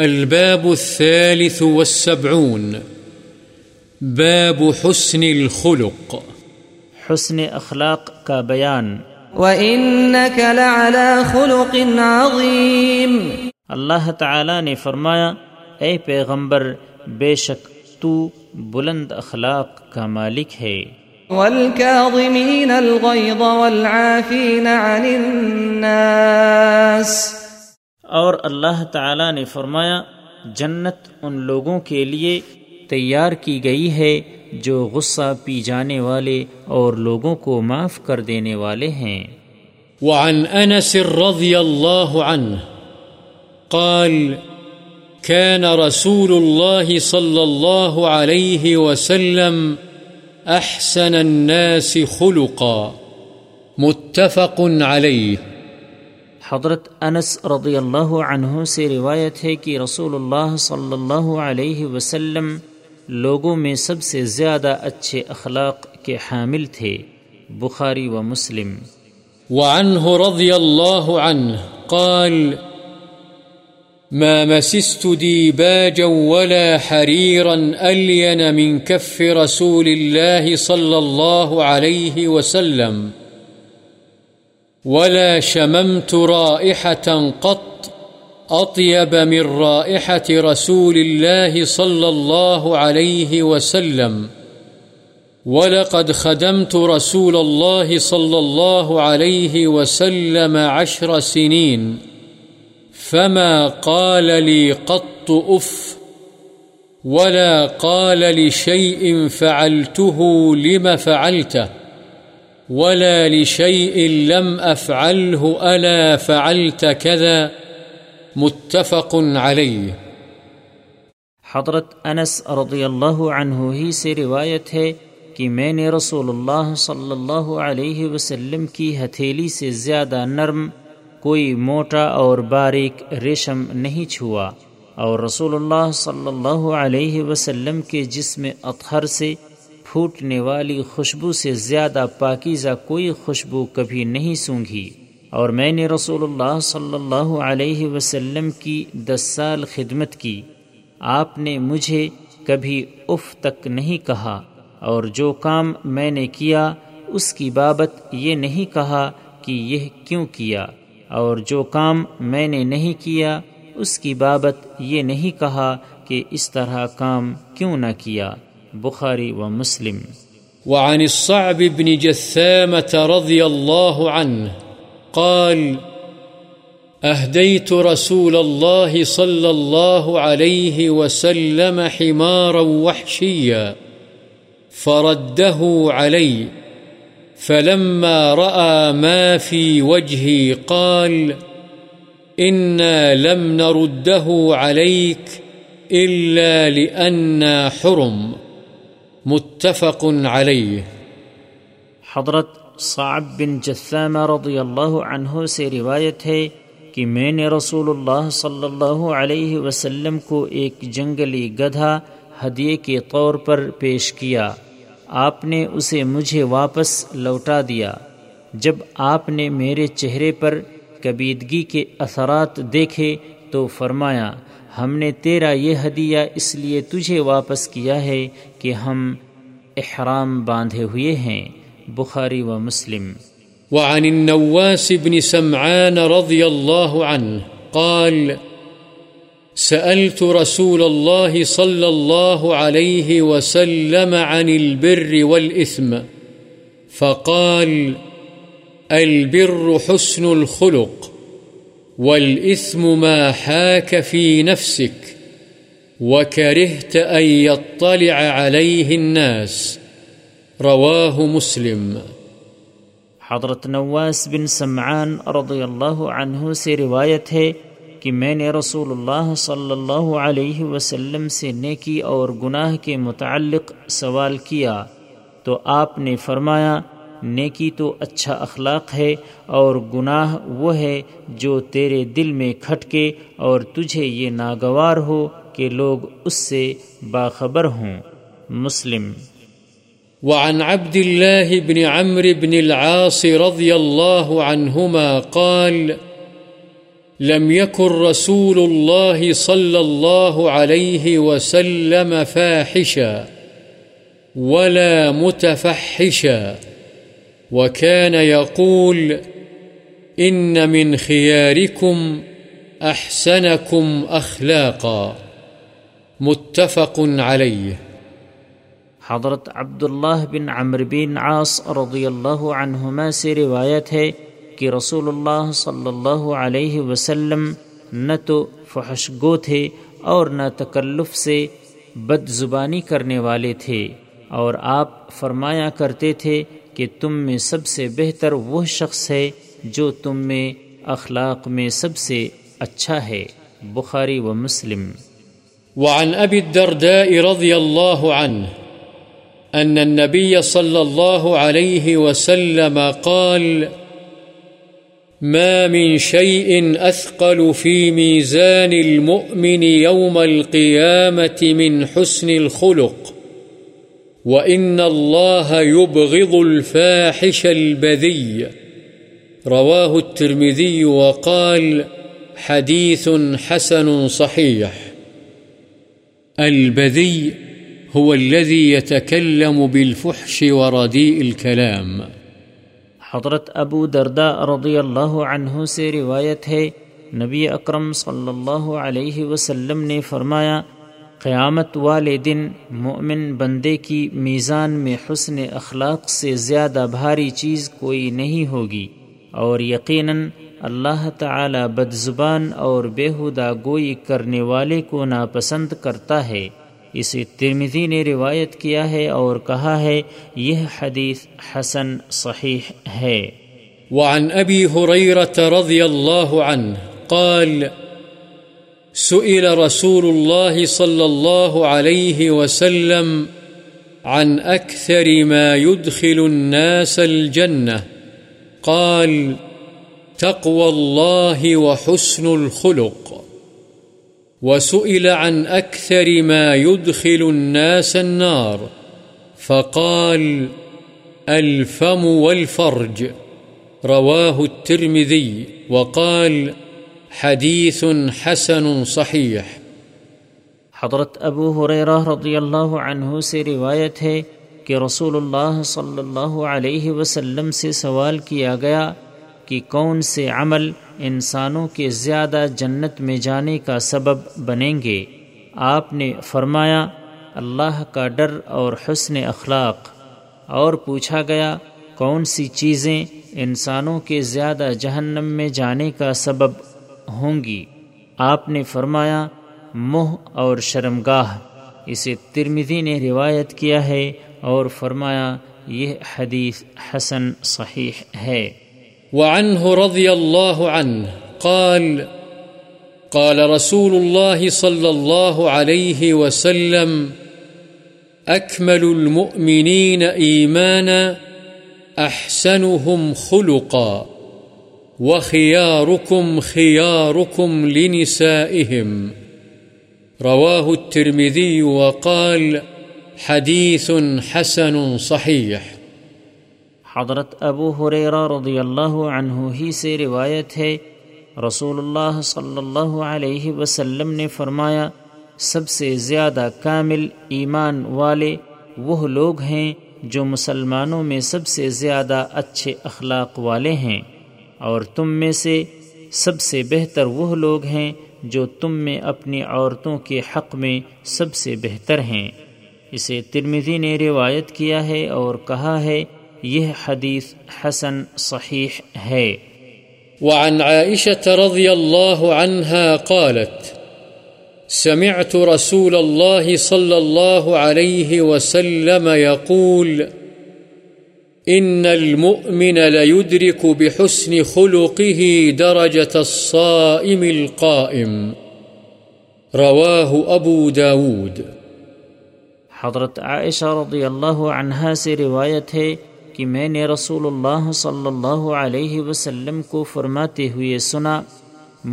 الباب الثالث والسبعون باب حسن الخلق، حسن اخلاق کا بیان۔ وَإِنَّكَ لَعَلَى خُلُقٍ عَظِيمٍ، اللہ تعالی نے فرمایا اے پیغمبر بے شک تو بلند اخلاق کا مالک ہے۔ وَالْكَاظِمِينَ الْغَيْظَ وَالْعَافِينَ عَنِ النَّاسِ، اور اللہ تعالی نے فرمایا جنت ان لوگوں کے لیے تیار کی گئی ہے جو غصہ پی جانے والے اور لوگوں کو معاف کر دینے والے ہیں۔ وعن انس رضی اللہ عنہ قال كان رسول الله صلى الله عليه وسلم احسن الناس خلقا متفق عليه۔ حضرت انس رضی اللہ عنہ سے روایت ہے کہ رسول اللہ صلی اللہ علیہ وسلم لوگوں میں سب سے زیادہ اچھے اخلاق کے حامل تھے، بخاری و مسلم۔ وعنہ رضی اللہ عنہ قال ما مسست دیباجا ولا حریرا الین من کف رسول اللہ صلی اللہ علیہ وسلم ولا شممت رائحة قط أطيب من رائحة رسول الله صلى الله عليه وسلم ولقد خدمت رسول الله صلى الله عليه وسلم 10 سنين فما قال لي قط أف ولا قال لشيء فعلته لما فعلته ولا لشيء لم أفعله ألا فعلت كذا متفق عليه۔ حضرت انس رضی اللہ عنہ ہی سے روایت ہے کہ میں نے رسول اللہ صلی اللہ علیہ وسلم کی ہتھیلی سے زیادہ نرم کوئی موٹا اور باریک ریشم نہیں چھوا، اور رسول اللہ صلی اللہ علیہ وسلم کے جسم اطہر سے پھوٹنے والی خوشبو سے زیادہ پاکیزہ کوئی خوشبو کبھی نہیں سونگھی، اور میں نے رسول اللہ صلی اللہ علیہ وسلم کی 10 سال خدمت کی، آپ نے مجھے کبھی اف تک نہیں کہا، اور جو کام میں نے کیا اس کی بابت یہ نہیں کہا کہ یہ کیوں کیا، اور جو کام میں نے نہیں کیا اس کی بابت یہ نہیں کہا کہ اس طرح کام کیوں نہ کیا، بخاری و مسلم۔ وعن الصعب بن جثامة رضي الله عنه قال أهديت رسول الله صلى الله عليه وسلم حمارا وحشيا فرده علي فلما رأى ما في وجهي قال إنا لم نرده عليك إلا لأننا حرم متفق علیہ۔ حضرت صعب بن جثامہ رضی اللہ عنہ سے روایت ہے کہ میں نے رسول اللہ صلی اللہ علیہ وسلم کو ایک جنگلی گدھا ہدیے کے طور پر پیش کیا، آپ نے اسے مجھے واپس لوٹا دیا، جب آپ نے میرے چہرے پر کبیدگی کے اثرات دیکھے تو فرمایا ہم نے تیرا یہ ہدیہ اس لیے تجھے واپس کیا ہے کہ ہم احرام باندھے ہوئے ہیں، بخاری و مسلم۔ وعن النواس بن سمعان رضی اللہ عنہ قال سألت رسول اللہ صلی اللہ علیہ وسلم عن البر والإثم فقال البر حسن الخلق والإثم ما حاك في نفسك وكرهت أن يطلع عليه الناس، رواه مسلم۔ حضرت نواس بن سمعان رضی اللہ عنہ سے روایت ہے کہ میں نے رسول اللہ صلی اللہ علیہ وسلم سے نیکی اور گناہ کے متعلق سوال کیا تو آپ نے فرمایا نیکی تو اچھا اخلاق ہے اور گناہ وہ ہے جو تیرے دل میں کھٹکے اور تجھے یہ ناگوار ہو کہ لوگ اس سے باخبر ہوں، مسلم۔ وعن عبد اللہ بن عمرو بن العاص رضی اللہ عنہما قال لم يكن رسول الله صلى الله عليه وسلم فاحشا ولا متفحشا، وكان يقول: إن من خياركم أحسنكم أخلاقا، متفق عليه۔ حضرت عبداللہ بن عمرو بن عاص رضی اللہ عنہما سے روایت ہے کہ رسول اللہ صلی اللہ علیہ وسلم نہ تو فحش گو تھے اور نہ تکلف سے بد زبانی کرنے والے تھے، اور آپ فرمایا کرتے تھے کہ تم میں سب سے بہتر وہ شخص ہے جو تم میں اخلاق میں سب سے اچھا ہے، بخاری و مسلم۔ وعن ابی الدرداء رضی اللہ عنہ ان النبی صلی اللہ علیہ وسلم قال: ما من شيء أثقل في ميزان المؤمن يوم القيامة من حسن الخلق، وإن الله يبغض الفاحش البذي، رواه الترمذي وقال: حديث حسن صحيح۔ البذي هو الذي يتكلم بالفحش ورديء الكلام۔ حضرت ابو درداء رضی اللہ عنہ سے روایت ہے نبی اکرم صلی اللہ علیہ وسلم نے فرمایا: قیامت والے دن مومن بندے کی میزان میں حسن اخلاق سے زیادہ بھاری چیز کوئی نہیں ہوگی، اور یقیناً اللہ تعالی بدزبان اور بیہودہ گوئی کرنے والے کو ناپسند کرتا ہے۔ اسے ترمذی نے روایت کیا ہے اور کہا ہے یہ حدیث حسن صحیح ہے۔ وعن ابی ہریرہ رضی اللہ عنہ قال: سئل رسول اللہ صلی اللہ علیہ وسلم عن اکثر ما يدخل الناس الجنہ، قال: تقوى اللہ وحسن الخلق، وسئل عن أكثر ما يدخل الناس النار، فقال: الفم والفرج، رواه الترمذي وقال: حديث حسن صحيح۔ حضرت ابو ہریرہ رضی اللہ عنہ سے روایت ہے کہ رسول اللہ صلی اللہ علیہ وسلم سے سوال کیا گیا کہ کون سے عمل انسانوں کے زیادہ جنت میں جانے کا سبب بنیں گے؟ آپ نے فرمایا: اللہ کا ڈر اور حسن اخلاق۔ اور پوچھا گیا کون سی چیزیں انسانوں کے زیادہ جہنم میں جانے کا سبب ہوں گی؟ آپ نے فرمایا: منہ اور شرمگاہ۔ اسے ترمذی نے روایت کیا ہے اور فرمایا یہ حدیث حسن صحیح ہے۔ وعنه رضي الله عنه قال: قال رسول الله صلى الله عليه وسلم: أكمل المؤمنين إيمانا أحسنهم خلقا، وخياركم خياركم لنسائهم، رواه الترمذي وقال: حديث حسن صحيح۔ حضرت ابو ہریرہ رضی اللہ عنہ ہی سے روایت ہے رسول اللہ صلی اللہ علیہ وسلم نے فرمایا: سب سے زیادہ کامل ایمان والے وہ لوگ ہیں جو مسلمانوں میں سب سے زیادہ اچھے اخلاق والے ہیں، اور تم میں سے سب سے بہتر وہ لوگ ہیں جو تم میں اپنی عورتوں کے حق میں سب سے بہتر ہیں۔ اسے ترمذی نے روایت کیا ہے اور کہا ہے یہ حدیث حسن صحیح ہے۔ وعن عائشة رضی اللہ عنہا قالت: سمعت رسول اللہ صلی اللہ علیہ وسلم يقول: ان المؤمن ليدرك بحسن خلقه درجة الصائم القائم، رواه ابو داود۔ حضرت عائشہ رضی اللہ عنہا سے روایت ہے کہ میں نے رسول اللہ صلی اللہ علیہ وسلم کو فرماتے ہوئے سنا: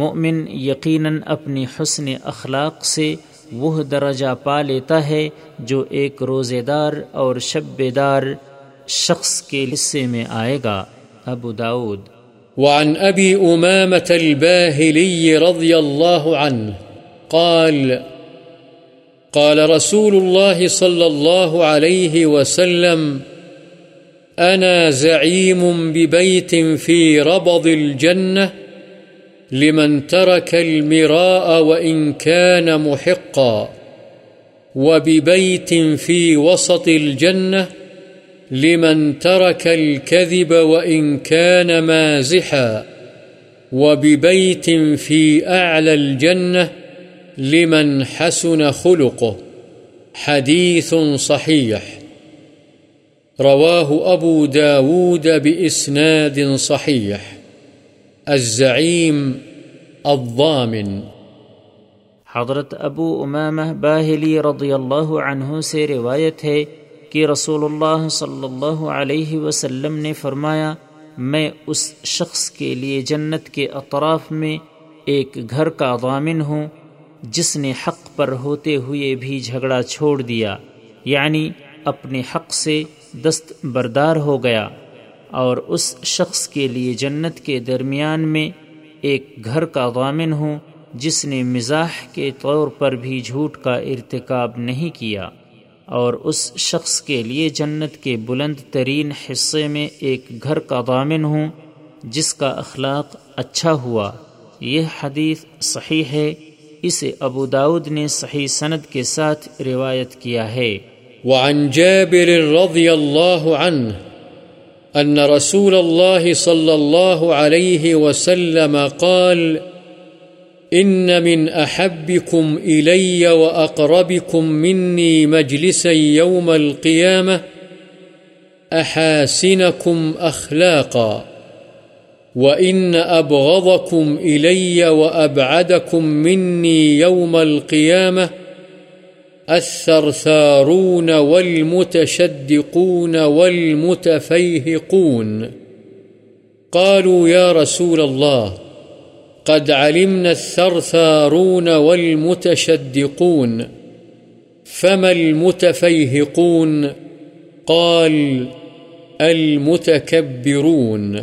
مومن یقیناً اپنی حسن اخلاق سے وہ درجہ پا لیتا ہے جو ایک روزے دار اور شب بیدار شخص کے حصے میں آئے گا، ابو داؤد۔ وعن أبي أمامة الباهلي رضي الله عنه قال قال رسول الله صلى الله عليه وسلم أنا زعيم ببيت في ربض الجنة لمن ترك المراء وإن كان محقا وببيت في وسط الجنة لمن ترك الكذب وإن كان مازحا وببيت في أعلى الجنة لمن حسن خلقه حديث صحيح رواه أبو داود بإسناد صحيح الزعيم الضامن حضرت ابو امامہ باہلی رضی اللہ عنہ سے روایت ہے کہ رسول اللہ صلی اللہ علیہ وسلم نے فرمایا میں اس شخص کے لیے جنت کے اطراف میں ایک گھر کا ضامن ہوں جس نے حق پر ہوتے ہوئے بھی جھگڑا چھوڑ دیا یعنی اپنے حق سے دست بردار ہو گیا اور اس شخص کے لیے جنت کے درمیان میں ایک گھر کا ضامن ہوں جس نے مزاح کے طور پر بھی جھوٹ کا ارتکاب نہیں کیا اور اس شخص کے لیے جنت کے بلند ترین حصے میں ایک گھر کا ضامن ہوں جس کا اخلاق اچھا ہوا۔ یہ حدیث صحیح ہے، اسے ابو داود نے صحیح سند کے ساتھ روایت کیا ہے۔ وعن جابر رضی اللہ عنہ ان رسول اللہ صلی اللہ علیہ وسلم قال إن من أحبكم إلي وأقربكم مني مجلسا يوم القيامة أحاسنكم أخلاقا وإن أبغضكم إلي وأبعدكم مني يوم القيامة الثرثارون والمتشدقون والمتفيهقون قالوا يا رسول الله قد علمنا الثرثارون والمتشدقون فما المتفيهقون قال المتكبرون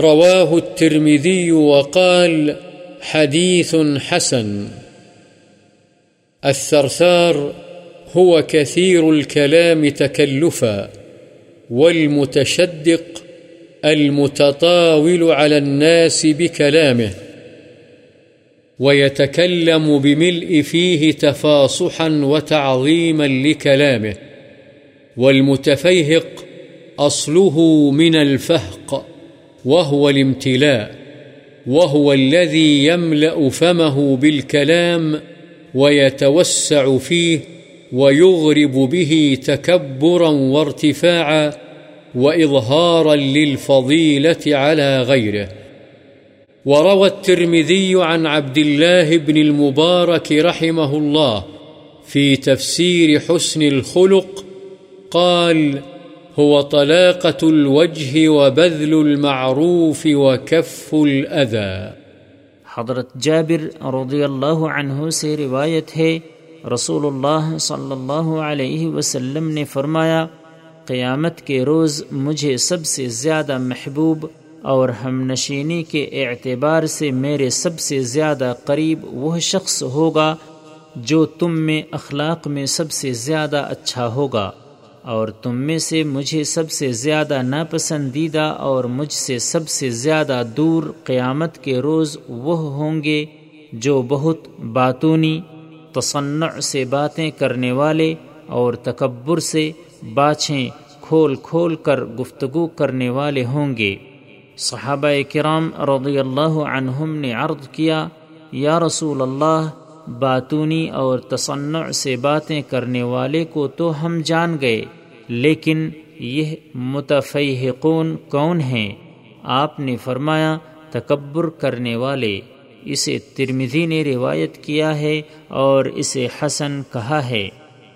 رواه الترمذي وقال حديث حسن الثرثار هو كثير الكلام تكلفا والمتشدق المتطاول على الناس بكلامه ويتكلم بملء فيه تفاصحا وتعظيما لكلامه والمتفيهق أصله من الفهق وهو الامتلاء وهو الذي يملأ فمه بالكلام ويتوسع فيه ويغرب به تكبرا وارتفاعا وإظهارا للفضيلة على غيره وروى الترمذي عن عبد الله بن المبارك رحمه الله في تفسير حسن الخلق قال هو طلاقة الوجه وبذل المعروف وكف الأذى حضرت جابر رضی اللہ عنہ سے روایت ہے رسول اللہ صلی اللہ علیہ وسلم نے فرمایا قیامت کے روز مجھے سب سے زیادہ محبوب اور ہم نشینی کے اعتبار سے میرے سب سے زیادہ قریب وہ شخص ہوگا جو تم میں اخلاق میں سب سے زیادہ اچھا ہوگا اور تم میں سے مجھے سب سے زیادہ ناپسندیدہ اور مجھ سے سب سے زیادہ دور قیامت کے روز وہ ہوں گے جو بہت باتونی، تصنع سے باتیں کرنے والے اور تکبر سے باچھیں کھول کھول کر گفتگو کرنے والے ہوں گے۔ صحابہ کرام رضی اللہ عنہم نے عرض کیا یا رسول اللہ باتونی اور تصنع سے باتیں کرنے والے کو تو ہم جان گئے لیکن یہ متفیہقون کون ہیں؟ آپ نے فرمایا تکبر کرنے والے۔ اسے ترمذی نے روایت کیا ہے اور اسے حسن کہا ہے۔